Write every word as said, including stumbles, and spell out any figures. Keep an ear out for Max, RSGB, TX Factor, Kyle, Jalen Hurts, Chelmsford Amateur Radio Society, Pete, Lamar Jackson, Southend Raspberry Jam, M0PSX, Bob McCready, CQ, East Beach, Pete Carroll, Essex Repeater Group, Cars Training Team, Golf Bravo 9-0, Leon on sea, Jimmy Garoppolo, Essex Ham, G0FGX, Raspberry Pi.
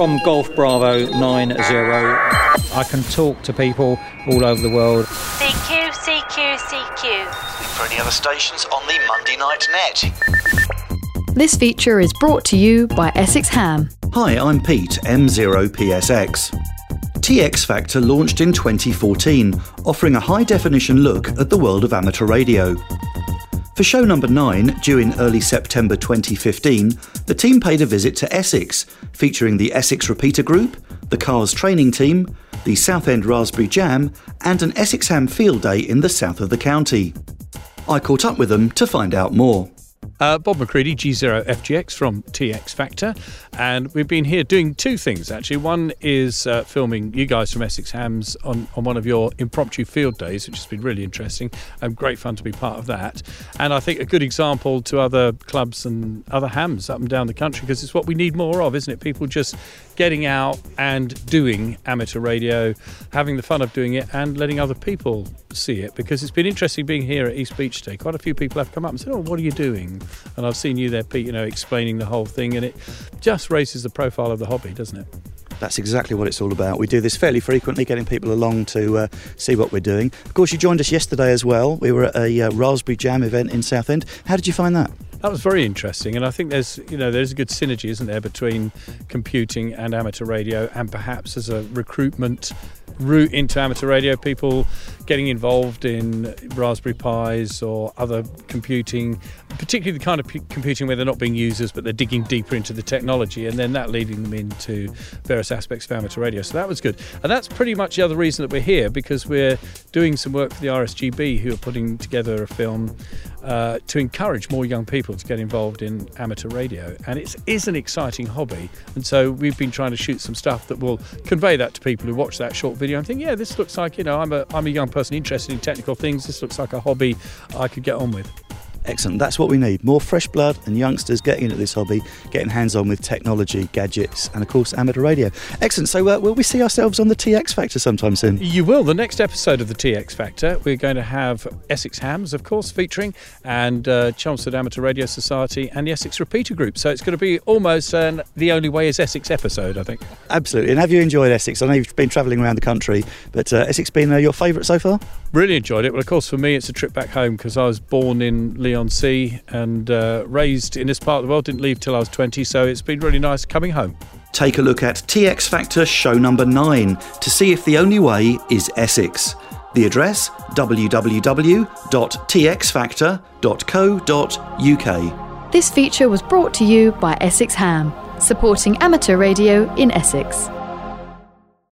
from Golf Bravo nine zero. I can talk to people all over the world. C Q, C Q, C Q. For any other stations on the Monday Night Net. This feature is brought to you by Essex Ham. Hi, I'm Pete, M zero P S X. T X Factor launched in twenty fourteen, offering a high-definition look at the world of amateur radio. For show number nine, due in early September twenty fifteen, the team paid a visit to Essex, featuring the Essex Repeater Group, the Cars Training Team, the Southend Raspberry Jam, and an Essex Ham field day in the south of the county. I caught up with them to find out more. Uh, Bob McCready, G zero F G X from T X Factor, and we've been here doing two things actually. One is uh, filming you guys from Essex Hams on, on one of your impromptu field days, which has been really interesting and great fun to be part of that, and I think a good example to other clubs and other hams up and down the country, because it's what we need more of, isn't it? People just getting out and doing amateur radio, having the fun of doing it and letting other people see it, because it's been interesting being here at East Beach today. Quite a few people have come up and said, oh, what are you doing? And I've seen you there, Pete, you know, explaining the whole thing, and it just raises the profile of the hobby, doesn't it? That's exactly what it's all about. We do this fairly frequently, getting people along to uh, see what we're doing. Of course, you joined us yesterday as well. We were at a uh, Raspberry Jam event in Southend. How did you find that? That was very interesting, and I think there's, you know, there's a good synergy, isn't there, between computing and amateur radio, and perhaps as a recruitment route into amateur radio, people getting involved in Raspberry Pis or other computing, particularly the kind of p- computing where they're not being users but they're digging deeper into the technology, and then that leading them into various aspects of amateur radio. So that was good, and that's pretty much the other reason that we're here, because we're doing some work for the R S G B, who are putting together a film uh, to encourage more young people to get involved in amateur radio, and it is an exciting hobby, and so we've been trying to shoot some stuff that will convey that to people who watch that short video and think, yeah, this looks like, you know, I'm a I'm a young person interested in technical things. This looks like a hobby I could get on with. Excellent. That's what we need. More fresh blood and youngsters getting into this hobby, getting hands-on with technology, gadgets, and of course amateur radio. Excellent. So uh, will we see ourselves on the T X Factor sometime soon? You will. The next episode of the T X Factor, we're going to have Essex Hams, of course, featuring, and uh, Chelmsford Amateur Radio Society and the Essex Repeater Group. So it's going to be almost an The Only Way is Essex episode, I think. Absolutely. And have you enjoyed Essex? I know you've been travelling around the country, but uh, Essex been uh, your favourite so far? Really enjoyed it. Well, of course, for me, it's a trip back home, because I was born in Leon on sea and uh, raised in this part of the world, didn't leave till I was twenty, so it's been really nice coming home. Take a look at T X Factor show number nine to see if the only way is Essex. The address, w w w dot t x factor dot co dot u k. This feature was brought to you by Essex Ham, supporting amateur radio in Essex.